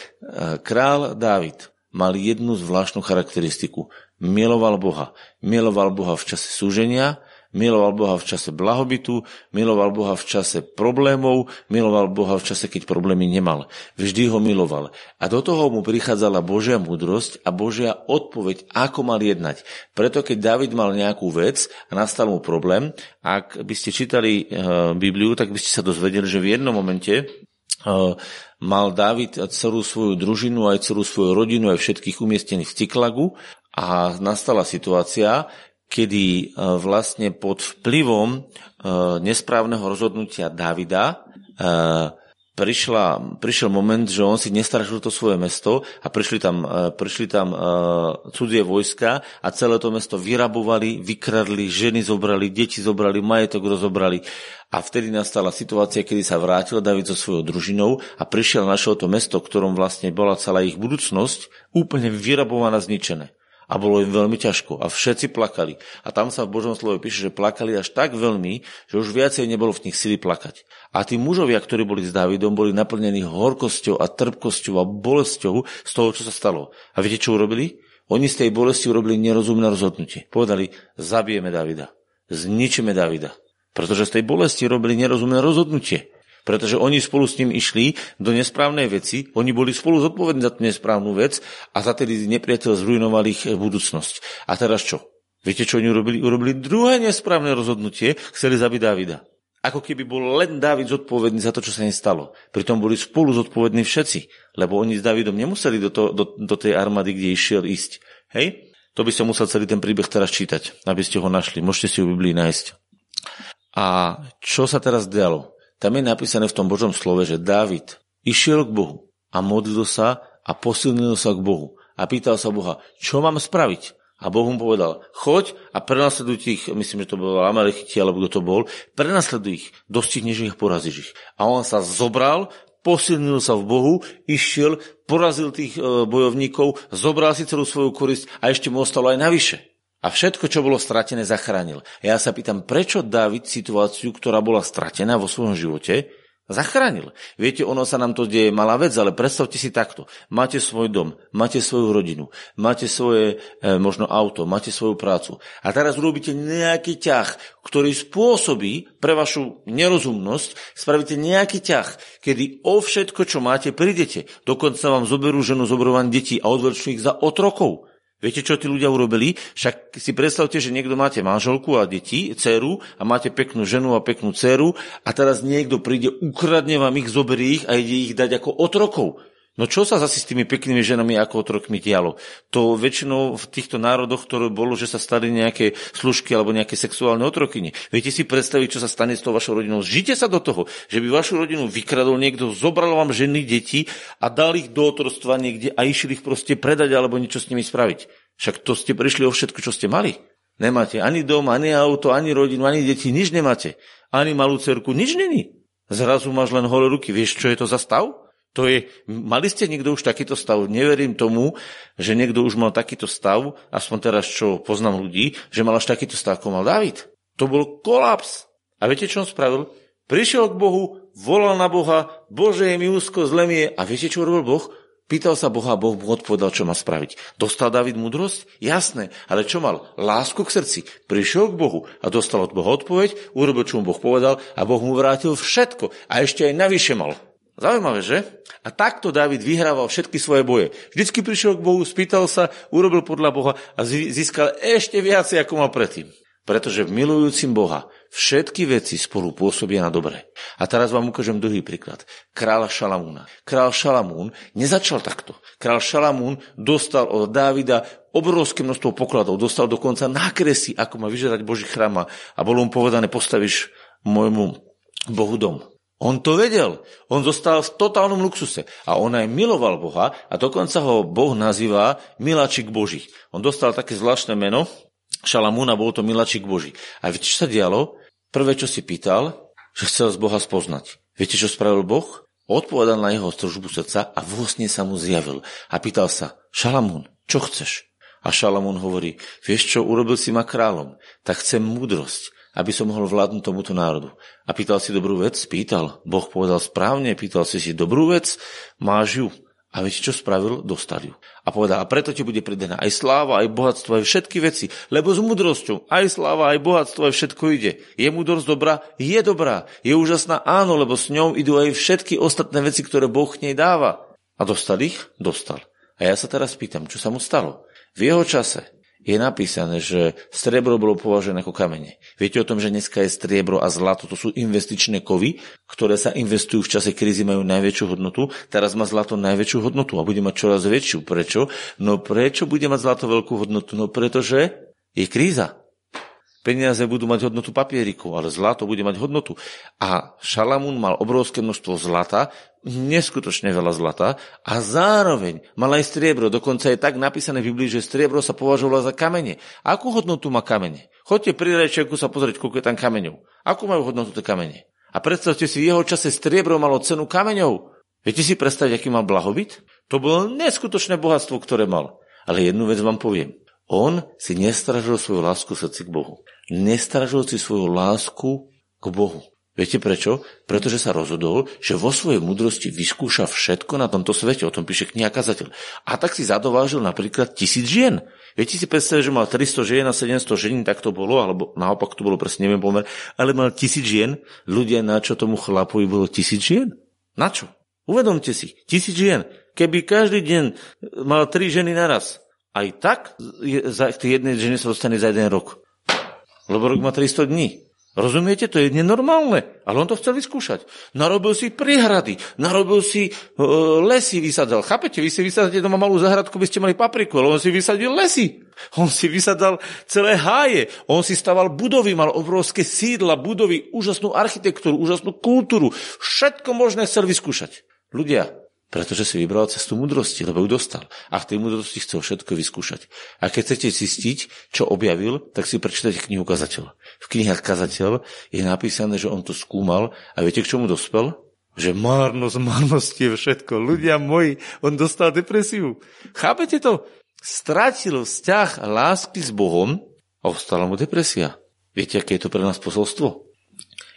Král Dávid mal jednu zvláštnu charakteristiku. Miloval Boha. Miloval Boha v čase súženia, miloval Boha v čase blahobytu, miloval Boha v čase problémov, miloval Boha v čase, keď problémy nemal. Vždy ho miloval. A do toho mu prichádzala Božia múdrosť a Božia odpoveď, ako mal jednať. Preto, keď Dávid mal nejakú vec a nastal mu problém, ak by ste čítali Bibliu, tak by ste sa dozvedeli, že v jednom momente mal Dávid celú svoju družinu, aj celú svoju rodinu, aj všetkých umiestnených v Ciklagu, a nastala situácia, kedy vlastne pod vplyvom nesprávneho rozhodnutia Dávida prišla, prišiel moment, že on si nestražil to svoje mesto a prišli tam, prišli tam cudzie vojska a celé to mesto vyrabovali, vykradli, ženy zobrali, deti zobrali, majetok rozobrali. A vtedy nastala situácia, kedy sa vrátil Dávid so svojou družinou a prišiel a našiel to mesto, ktorom vlastne bola celá ich budúcnosť, úplne vyrabovaná, zničené. A bolo im veľmi ťažko a všetci plakali. A tam sa v Božom slove píše, že plakali až tak veľmi, že už viacej nebolo v nich sily plakať. A tí mužovia, ktorí boli s Dávidom, boli naplnení horkosťou a trpkosťou a bolesťou z toho, čo sa stalo. A viete, čo urobili? Oni z tej bolesti urobili nerozumné rozhodnutie. Povedali, zabijeme Dávida, zničíme Dávida. Pretože z tej bolesti robili nerozumné rozhodnutie. Pretože oni spolu s ním išli do nesprávnej veci, oni boli spolu zodpovední za tú nesprávnu vec a za tedy nepriateľ zrujnoval ich budúcnosť. A teraz čo? Viete, čo oni urobili? Urobili druhé nesprávne rozhodnutie, chceli zabiť Dávida. Ako keby bol len Dávid zodpovedný za to, čo sa im stalo. Pritom boli spolu zodpovední všetci, lebo oni s Dávidom nemuseli do, to, do, do tej armády, kde išiel, ísť. Hej? To by som musel celý ten príbeh teraz čítať, aby ste ho našli. Môžete si ho v Biblii nájsť. A čo sa teraz dialo? Tam je napísané v tom Božom slove, že Dávid išiel k Bohu a modlil sa a posilnil sa k Bohu a pýtal sa Boha, čo mám spraviť? A Boh mu povedal, choď a prenasleduj ich, myslím, že to bol Amalekiti, alebo kto to bol, prenasleduj ich, dostihneš ich, porazíš ich. A on sa zobral, posilnil sa v Bohu, išiel, porazil tých bojovníkov, zobral si celú svoju korisť a ešte mu ostalo aj navyše. A všetko, čo bolo stratené, zachránil. Ja sa pýtam, prečo Dávid situáciu, ktorá bola stratená vo svojom živote, Zachránil. Viete, ono sa nám to deje malá vec, ale predstavte si takto. Máte svoj dom, máte svoju rodinu, máte svoje e, možno auto, máte svoju prácu. A teraz urobíte nejaký ťah, ktorý spôsobí pre vašu nerozumnosť, spravíte nejaký ťah, kedy o všetko, čo máte, prídete. Dokonca vám zoberú ženu, zoberú vám deti a odvlečnú ich za otrokov. Viete, čo tí ľudia urobili? Však si predstavte, že niekto máte manželku a deti, dceru a máte peknú ženu a peknú dceru a teraz niekto príde, ukradne vám ich, zoberie ich a ide ich dať ako otrokov. No čo sa zase s tými peknými ženami ako otrokmi dialo? To väčšinou v týchto národoch, ktoré bolo, že sa stali nejaké služky alebo nejaké sexuálne otrokyne. Viete si predstaviť, čo sa stane s tou vašou rodinou? Žite sa do toho, že by vašu rodinu vykradol niekto, zobral vám ženy, deti a dal ich do otroctva niekde a išiel ich proste predať alebo niečo s nimi spraviť. Však to ste prišli o všetko, čo ste mali. Nemáte ani dom, ani auto, ani rodinu, ani deti, nič nemáte. Ani malú cerku, nič není. Zrazu máš len holé ruky. Vieš, čo je to za stav? To je, mali ste niekto už takýto stav? Neverím tomu, že niekto už mal takýto stav, aspoň teraz, čo poznám ľudí, že mal až takýto stav, ako mal Dávid. To bol kolaps. A viete, čo on spravil? Prišiel k Bohu, volal na Boha, Bože, je mi úzko, zle mi je. A viete, čo robil Boh? Pýtal sa Boha a Boh mu odpovedal, čo má spraviť. Dostal Dávid múdrosť? Jasné. Ale čo mal? Lásku k srdci. Prišiel k Bohu a dostal od Boha odpoveď, urobil, čo mu Boh povedal a Boh mu vrátil všetko. A ešte aj navyše mal. Zaujímavé, že? A takto Dávid vyhrával všetky svoje boje. Vždycky prišiel k Bohu, spýtal sa, urobil podľa Boha a získal ešte viacej, ako mal predtým. Pretože v milujúcim Boha všetky veci spolu pôsobia na dobre. A teraz vám ukážem druhý príklad. Kráľa Šalamúna. Kráľ Šalamún nezačal takto. Kráľ Šalamún dostal od Dávida obrovské množstvo pokladov. Dostal dokonca nákresy, ako má vyžerať Boží chrám. A bolo mu povedané, postavíš môjmu Bohu dom. On to vedel. On zostal v totálnom luxuse. A on aj miloval Boha a dokonca ho Boh nazýva miláčik Boží. On dostal také zvláštne meno Šalamúna, bol to miláčik Boží. A viete, čo sa dialo? Prvé, čo si pýtal, že chcel z Boha spoznať. Viete, čo spravil Boh? Odpovedal na jeho túžbu srdca a vlastne sa mu zjavil. A pýtal sa, Šalamún, čo chceš? A Šalamún hovorí, vieš čo, urobil si ma kráľom, tak chcem múdrosť, aby som mohol vládnuť tomuto národu. A pýtal si dobrú vec? Pýtal. Boh povedal správne, pýtal si si dobrú vec, máš ju. A viete, čo spravil? Dostal ju. A povedal, a preto ti bude pridaná aj sláva, aj bohatstvo, aj všetky veci, lebo s múdrosťou aj sláva, aj bohatstvo, aj všetko ide. Je múdrosť dobrá? Je dobrá. Je úžasná? Áno, lebo s ňou idú aj všetky ostatné veci, ktoré Boh k nej dáva. A dostal ich? Dostal. A ja sa teraz pýtam, čo sa mu stalo? V jeho čase je napísané, že striebro bolo považené ako kamene. Viete o tom, že dneska je striebro a zlato, to sú investičné kovy, ktoré sa investujú v čase krízy, majú najväčšiu hodnotu. Teraz má zlato najväčšiu hodnotu a bude mať čoraz väčšiu. Prečo? No prečo bude mať zlato veľkú hodnotu? No pretože je kríza. Peniaze budú mať hodnotu papieriku, ale zlato bude mať hodnotu. A Šalamún mal obrovské množstvo zlata, neskutočne veľa zlata a zároveň mal aj striebro. Dokonca je tak napísané v Biblii, že striebro sa považovalo za kamene. Akú hodnotu má kamene? Choďte pri Rajčiaku sa pozrieť, koľko je tam kameňov. Akú majú hodnotu tie kamene? A predstavte si, v jeho čase striebro malo cenu kameňov. Viete si predstaviť, aký mal blahobyt? To bolo neskutočné bohatstvo, ktoré mal. Ale jednu vec vám poviem. On si nestražil svoju lásku srdci k Bohu. Nestražil si svoju lásku k Bohu. Viete prečo? Pretože sa rozhodol, že vo svojej múdrosti vyskúša všetko na tomto svete. O tom píše kniha Kazateľ. A tak si zadovážil napríklad tisíc žien. Viete si predstaviť, že mal tristo žien a sedemsto žien, tak to bolo, alebo naopak to bolo presne, neviem pomer, ale mal tisíc žien. Ľudia, na čo tomu chlapovi bolo tisíc žien? Na čo? Uvedomte si, tisíc žien. Keby každý deň mal tri ženy naraz, aj tak v tej jednej žene sa dostane za jeden rok. Lebo rok má tristo dní. Rozumiete? To je nenormálne. Ale on to chcel vyskúšať. Narobil si priehrady, narobil si lesy vysadzal. Chápete? Vy si vysadzate doma malú zahradku, by ste mali papriku, ale on si vysadil lesy. On si vysadzal celé háje. On si staval budovy, mal obrovské sídla, budovy, úžasnú architektúru, úžasnú kultúru. Všetko možné chcel vyskúšať. Ľudia, pretože si vybral cestu múdrosti, lebo ju dostal. A v tej múdrosti chcel všetko vyskúšať. A keď chcete zistiť, čo objavil, tak si prečítajte knihu Kazateľ. V knihách Kazateľ je napísané, že on to skúmal a viete, k čomu dospel? Že márnosť, márnosť je všetko. Ľudia moji, on dostal depresiu. Chápete to? Stratil vzťah lásky s Bohom a ostala mu depresia. Viete, aké je to pre nás posolstvo?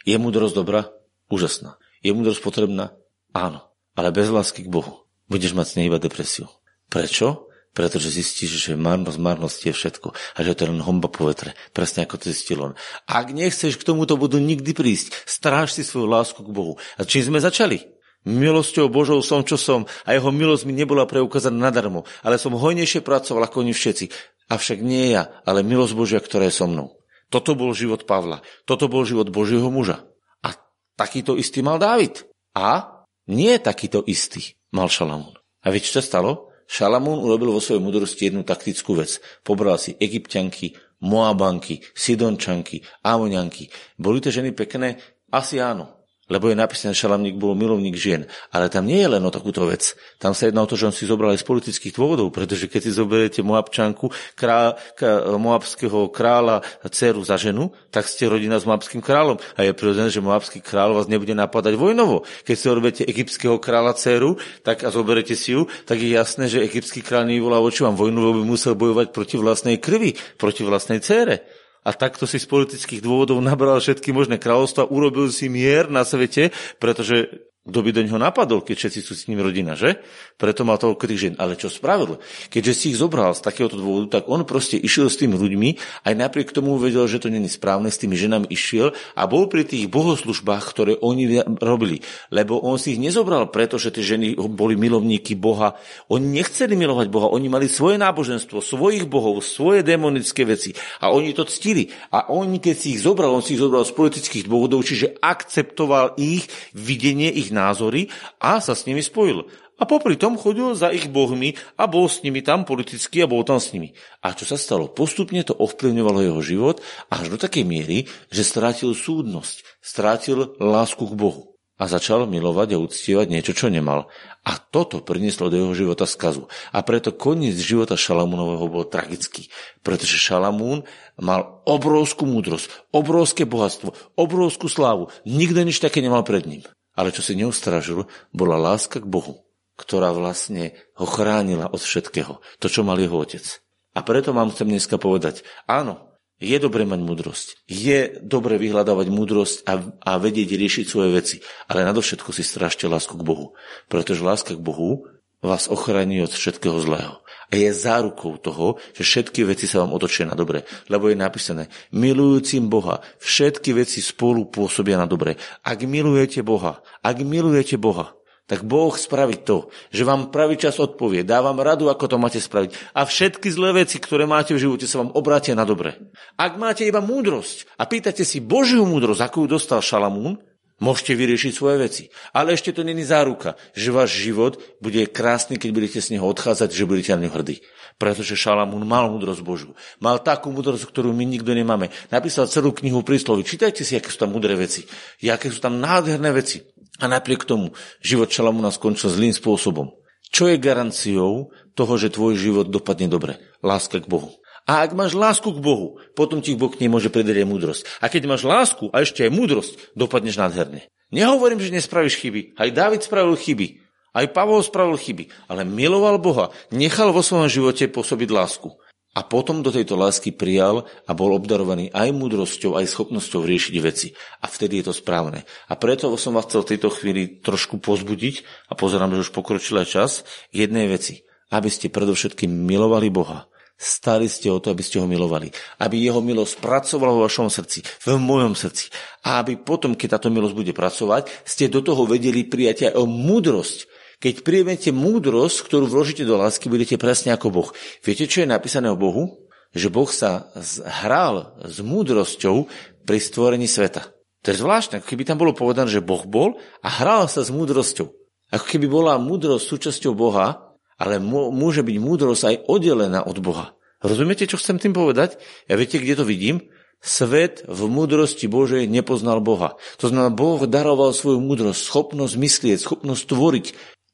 Je múdrosť dobrá? Úžasná. Je múdrosť potrebná? Áno. Ale bez lásky k Bohu budeš mať s nej iba depresiu. Prečo? Pretože zistíš, že marnosť, marnosť je všetko a že to je len homba po vetre, presne ako to zistil on. Ak nechceš k tomuto bodu nikdy prísť, stráž si svoju lásku k Bohu. A čím sme začali? Milosťou Božou som, čo som, a jeho milosť mi nebola preukázaná nadarmo, ale som hojnejšie pracoval ako oni všetci. Avšak nie ja, ale milosť Božia, ktorá je so mnou. Toto bol život Pavla, toto bol život Božieho muža. A takýto istý mal Dávid. A nie takýto istý mal Šalamún. A vieš, čo stalo? Šalamún urobil vo svojej múdrosti jednu taktickú vec. Pobral si Egypťanky, Moabanky, Sidončanky, Amonianky. Boli to ženy pekné? Asi áno. Lebo je napísané, že Šalamník bol milovník žien. Ale tam nie je len o takúto vec. Tam sa jedná o to, že on si zobral aj z politických dôvodov, pretože keď si zoberiete Moabčanku, krá, k, moabského kráľa dceru za ženu, tak ste rodina s moabským kráľom. A je prirodzené, že moabský kráľ vás nebude napadať vojnovo. Keď si zoberiete egyptského kráľa dceru tak a zoberete si ju, tak je jasné, že egyptský kráľ nevolá voči vám vojnovo, by musel bojovať proti vlastnej krvi, proti vlastnej dcére. A takto si z politických dôvodov nabral všetky možné kráľovstva, urobil si mier na svete, pretože kto by do neho napadol, keď všetci sú s ním rodina, že? Preto mal toľko tých žien. Ale čo spravil? Keďže si ich zobral z takéhoto dôvodu, tak on proste išiel s tými ľuďmi, aj napriek tomu vedel, že to nie je správne, s tými ženami išiel a bol pri tých bohoslužbách, ktoré oni robili. Lebo on si ich nezobral, pretože tie ženy boli milovníky Boha. Oni nechceli milovať Boha, oni mali svoje náboženstvo, svojich bohov, svoje démonické veci a oni to ctili. A oni, keď si ich zobral, on si ich zobral z politických dôvodov, čiže akceptoval ich videnie, ich názory a sa s nimi spojil. A popri tom chodil za ich bohmi a bol s nimi tam politicky a bol tam s nimi. A čo sa stalo? Postupne to ovplyvňovalo jeho život až do takej miery, že strátil súdnosť, strátil lásku k Bohu a začal milovať a uctievať niečo, čo nemal. A toto prinieslo do jeho života skazu. A preto koniec života Šalamúnového bol tragický, pretože Šalamún mal obrovskú múdrosť, obrovské bohatstvo, obrovskú slávu. Nikto nič také nemal pred ním. Ale čo si neustražil, bola láska k Bohu, ktorá vlastne ho chránila od všetkého, to, čo mal jeho otec. A preto vám chcem dneska povedať, áno, je dobre mať múdrosť, je dobre vyhľadávať múdrosť a, a vedieť riešiť svoje veci, ale nadovšetko si strážte lásku k Bohu, pretože láska k Bohu vás ochrání od všetkého zlého. A je zárukou toho, že všetky veci sa vám otočia na dobre. Lebo je napísané, milujúcim Boha, všetky veci spolu pôsobia na dobre. Ak milujete Boha, ak milujete Boha, tak Boh spraví to, že vám pravý čas odpovie, dá vám radu, ako to máte spraviť. A všetky zlé veci, ktoré máte v živote, sa vám obrátia na dobre. Ak máte iba múdrosť a pýtate si Božiu múdrosť, akú dostal Šalamún, môžete vyriešiť svoje veci. Ale ešte to nie je záruka, že váš život bude krásny, keď budete z neho odchádzať, že budete na neho hrdí. Pretože Šalamún mal múdrosť Božiu. Mal takú múdrosť, ktorú my nikto nemáme. Napísal celú knihu prísloví. Čítajte si, aké sú tam múdre veci. Aké sú tam nádherné veci. A napriek tomu život Šalamúna skončil zlým spôsobom. Čo je garanciou toho, že tvoj život dopadne dobre? Láska k Bohu. A ak máš lásku k Bohu, potom ti Boh k nej môže pridať aj múdrosť. A keď máš lásku a ešte aj múdrosť, dopadneš nádherne. Nehovorím, že nespravíš chyby. Aj Dávid spravil chyby. Aj Pavol spravil chyby. Ale miloval Boha. Nechal vo svojom živote pôsobiť lásku. A potom do tejto lásky prijal a bol obdarovaný aj múdrosťou, aj schopnosťou riešiť veci. A vtedy je to správne. A preto som vás chcel v tejto chvíli trošku pozbudiť, a pozerám, že už pokročil čas, jednej veci. Aby ste predovšetkým milovali Boha. Stali ste o to, aby ste ho milovali. Aby jeho milosť pracovala vo vašom srdci, v mojom srdci. A aby potom, keď táto milosť bude pracovať, ste do toho vedeli prijať aj o múdrosť. Keď prijmete múdrosť, ktorú vložíte do lásky, budete presne ako Boh. Viete, čo je napísané o Bohu? Že Boh sa hral s múdrosťou pri stvorení sveta. To je zvláštne, ako keby tam bolo povedané, že Boh bol a hral sa s múdrosťou. Ako keby bola múdrosť súčasťou Boha, ale môže byť múdrosť aj oddelená od Boha. Rozumiete, čo chcem tým povedať? Ja viete, kde to vidím? Svet v múdrosti Božej nepoznal Boha. To znamená, Boh daroval svoju múdrosť, schopnosť myslieť, schopnosť tvoriť.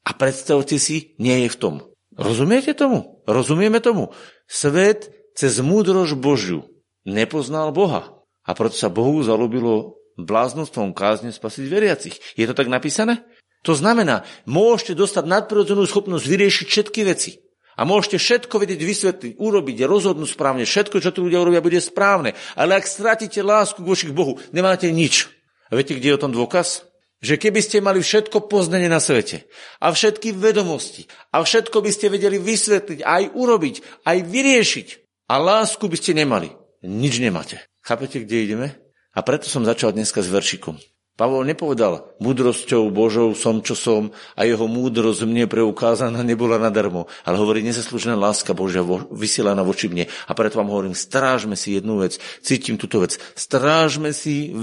A predstavte si, nie je v tom. Rozumiete tomu? Rozumieme tomu? Svet cez múdrosť Božiu nepoznal Boha. A preto sa Bohu zalúbilo bláznostvom kázne spasiť veriacich. Je to tak napísané? To znamená, môžete dostať nadprirodzenú schopnosť vyriešiť všetky veci. A môžete všetko vedieť, vysvetliť, urobiť, rozhodnúť správne. Všetko, čo tu ľudia urobia, bude správne. Ale ak stratíte lásku k Bohu, nemáte nič. A viete, kde je o tom dôkaz? Že keby ste mali všetko poznanie na svete a všetky vedomosti a všetko by ste vedeli vysvetliť, aj urobiť, aj vyriešiť a lásku by ste nemali, nič nemáte. Chápete, kde ideme? A preto som začal dneska s veršikom. Pavol nepovedal, múdrosťou Božou som, čo som a jeho múdrosť mne preukázaná nebola nadarmo, ale hovorí, nezaslúžená láska Božia vysielaná voči mne. A preto vám hovorím, strážme si jednu vec, cítim túto vec, strážme si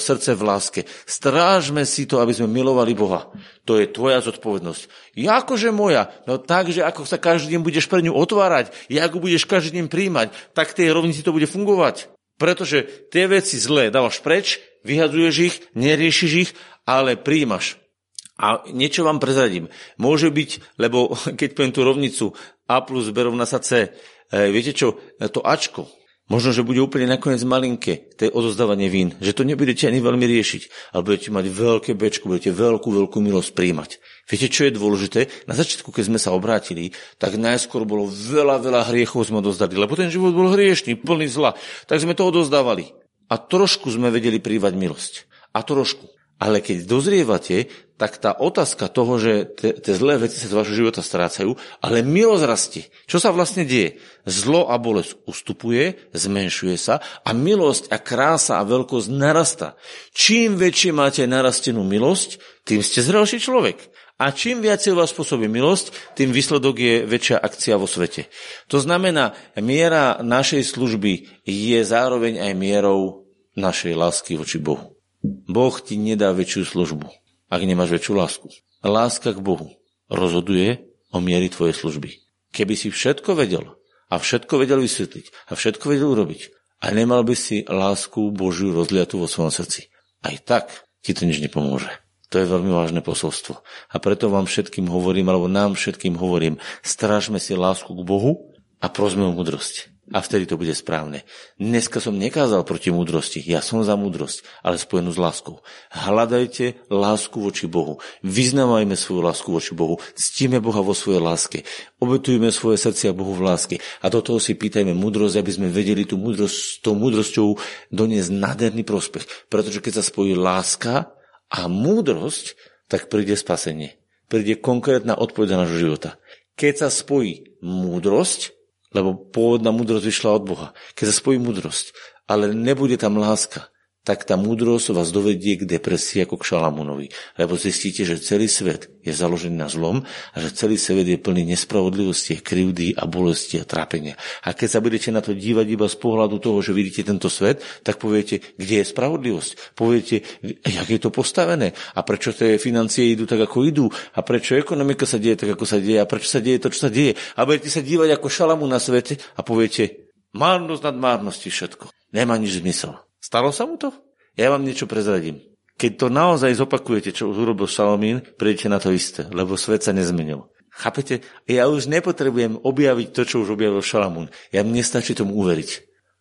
srdce v láske, strážme si to, aby sme milovali Boha. To je tvoja zodpovednosť. Jakože moja, no takže ako sa každý deň budeš pre ňu otvárať, ako budeš každý deň príjmať, tak tej rovnici to bude fungovať. Pretože tie veci zlé dávaš preč, vyhadzuješ ich, neriešiš ich, ale príjmaš. A niečo vám prezradím. Môže byť, lebo keď poviem tú rovnicu A plus B rovná sa C, viete čo, to Ačko, možno, že bude úplne nakoniec malinké, to je odozdávanie vín, že to nebudete ani veľmi riešiť, ale budete mať veľké Bčko, budete veľkú, veľkú milosť príjmať. Viete, čo je dôležité? Na začiatku, keď sme sa obrátili, tak najskôr bolo veľa, veľa hriechov sme odozdali, lebo ten život bol hriešný, plný zla, tak sme to odozdávali. A trošku sme vedeli prívať milosť. A trošku. Ale keď dozrievate, tak tá otázka toho, že tie zlé veci sa z vašho života strácajú, ale milosť rastie. Čo sa vlastne deje? Zlo a bolesť ustupuje, zmenšuje sa a milosť a krása a veľkosť narastá. Čím väčšie máte narastenú milosť, tým ste zrelší človek. A čím viacej vás spôsobí milosť, tým výsledok je väčšia akcia vo svete. To znamená, miera našej služby je zároveň aj mierou našej lásky voči Bohu. Boh ti nedá väčšiu službu, ak nemáš väčšiu lásku. Láska k Bohu rozhoduje o miery tvojej služby. Keby si všetko vedel a všetko vedel vysvetliť a všetko vedel urobiť a nemal by si lásku Božiu rozliatú vo svojom srdci, aj tak ti to nič nepomôže. To je veľmi vážne posolstvo. A preto vám všetkým hovorím, alebo nám všetkým hovorím, strážme si lásku k Bohu a prosme o múdrosť. A vtedy to bude správne. Dneska som nekázal proti múdrosti. Ja som za múdrosť, ale spojenú s láskou. Hľadajte lásku voči Bohu. Vyznávajme svoju lásku voči Bohu. Ctíme Boha vo svojej láske. Obetujme svoje srdcia Bohu v láske. A do toho si pýtajme múdrosť, aby sme vedeli tú múdrosť, s tou múdrosťou doniesť nádherný prospech. Pretože keď sa spojí láska a múdrosť, tak príde spasenie. Príde konkrétna odpoveď na nášho života. Keď sa spojí múdrosť, lebo pôvodná múdrosť vyšla od Boha. Keď sa spojí múdrosť, ale nebude tam láska, tak tá múdrosť vás dovedie k depresii ako k Šalamúnovi. Lebo zistíte, že celý svet je založený na zlom a že celý svet je plný nespravodlivosti, krivdy a bolesti a trápenia. A keď sa budete na to dívať iba z pohľadu toho, že vidíte tento svet, tak poviete, kde je spravodlivosť? Poviete, jak je to postavené? A prečo tie financie idú tak, ako idú? A prečo ekonomika sa deje tak, ako sa deje? A prečo sa deje to, čo sa deje? A budete sa dívať ako Šalamún na svete a poviete, márnosť nad márnosti všetko. Nemá nič zmysel. Stalo sa mu to? Ja vám niečo prezradím. Keď to naozaj zopakujete, čo už urobil Šalamún, prídete na to isté, lebo svet sa nezmenil. Chápete? Ja už nepotrebujem objaviť to, čo už objavil Šalamún. Ja mne stačí tomu uveriť.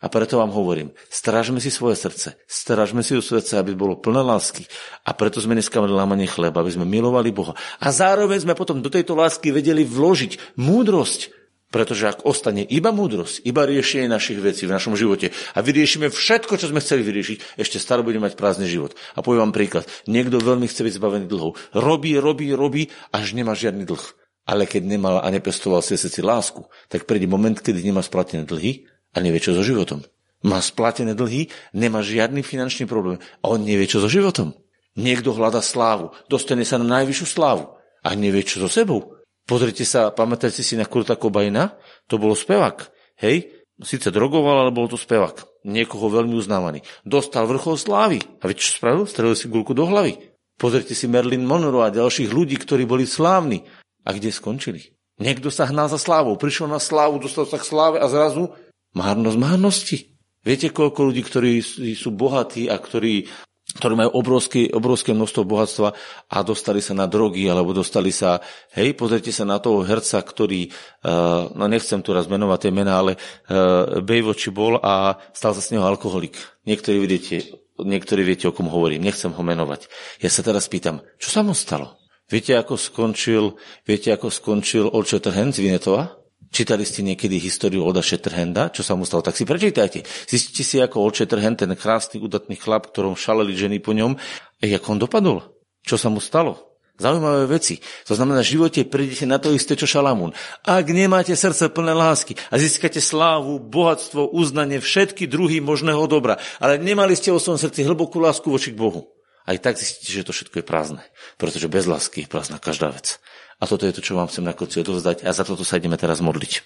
A preto vám hovorím, strážme si svoje srdce, strážme si svoje srdce, aby bolo plné lásky. A preto sme dneska mali lámanie chleba, aby sme milovali Boha. A zároveň sme potom do tejto lásky vedeli vložiť múdrosť. Pretože ak ostane iba múdrosť, iba riešenie našich vecí v našom živote a vyriešime všetko, čo sme chceli vyriešiť, ešte stále budeme mať prázdny život. A poviem vám príklad. Niekto veľmi chce byť zbavený dlhov. Robí, robí, robí, až nemá žiadny dlh. Ale keď nemal a nepestoval si srdci lásku, tak príde moment, kedy nemá splatené dlhy a nevie, čo so životom. Má splatené dlhy, nemá žiadny finančný problém a on nevie, čo so životom. Niekto hľadá slávu, dostane sa na najvyššiu slávu a nevie, čo so sebou. Pozrite sa, pamätajte si na Kurta Cobaina, to bolo spevák, hej, síce drogoval, ale bolo to spevák, niekoho veľmi uznávaný. Dostal vrchol slávy a viete, čo spravil? Strelil si guľku do hlavy. Pozrite si Marilyn Monroe a ďalších ľudí, ktorí boli slávni. A kde skončili? Niekto sa hnal za slávou, prišiel na slávu, dostal sa k sláve a zrazu márnosť márnosti. Viete, koľko ľudí, ktorí sú bohatí a ktorí... ktorí majú obrovské, obrovské množstvo bohatstva a dostali sa na drogy, alebo dostali sa, hej, pozrite sa na toho herca, ktorý, uh, no nechcem tu raz menovať tie mená, ale uh, Baywatch bol a stal sa z neho alkoholik. Niektorí vidíte, niektorí viete, o kom hovorím, nechcem ho menovať. Ja sa teraz pýtam, čo sa mu stalo? Viete, ako skončil, viete, ako skončil Old Shatterhand z Vinetova? Čítali ste niekedy históriu Olda Shatterhanda, čo sa mu stalo, tak si prečítajte. Zistite si, ako Old Shatterhand, ten krásny, udatný chlap, ktorom šaleli ženy po ňom, ako on dopadol. čo sa mu stalo. Zaujímavé veci. To znamená, v živote prídete na to isté, čo Šalamún. Ak nemáte srdce plné lásky a získate slávu, bohatstvo, uznanie, všetky druhy možného dobra, ale nemali ste o svojom srdci hlbokú lásku voči k Bohu, aj tak zistíte, že to všetko je prázdne. Pretože bez lásky je prázdna každá vec. A toto je to, čo vám chcem na konci odovzdať a za toto sa ideme teraz modliť.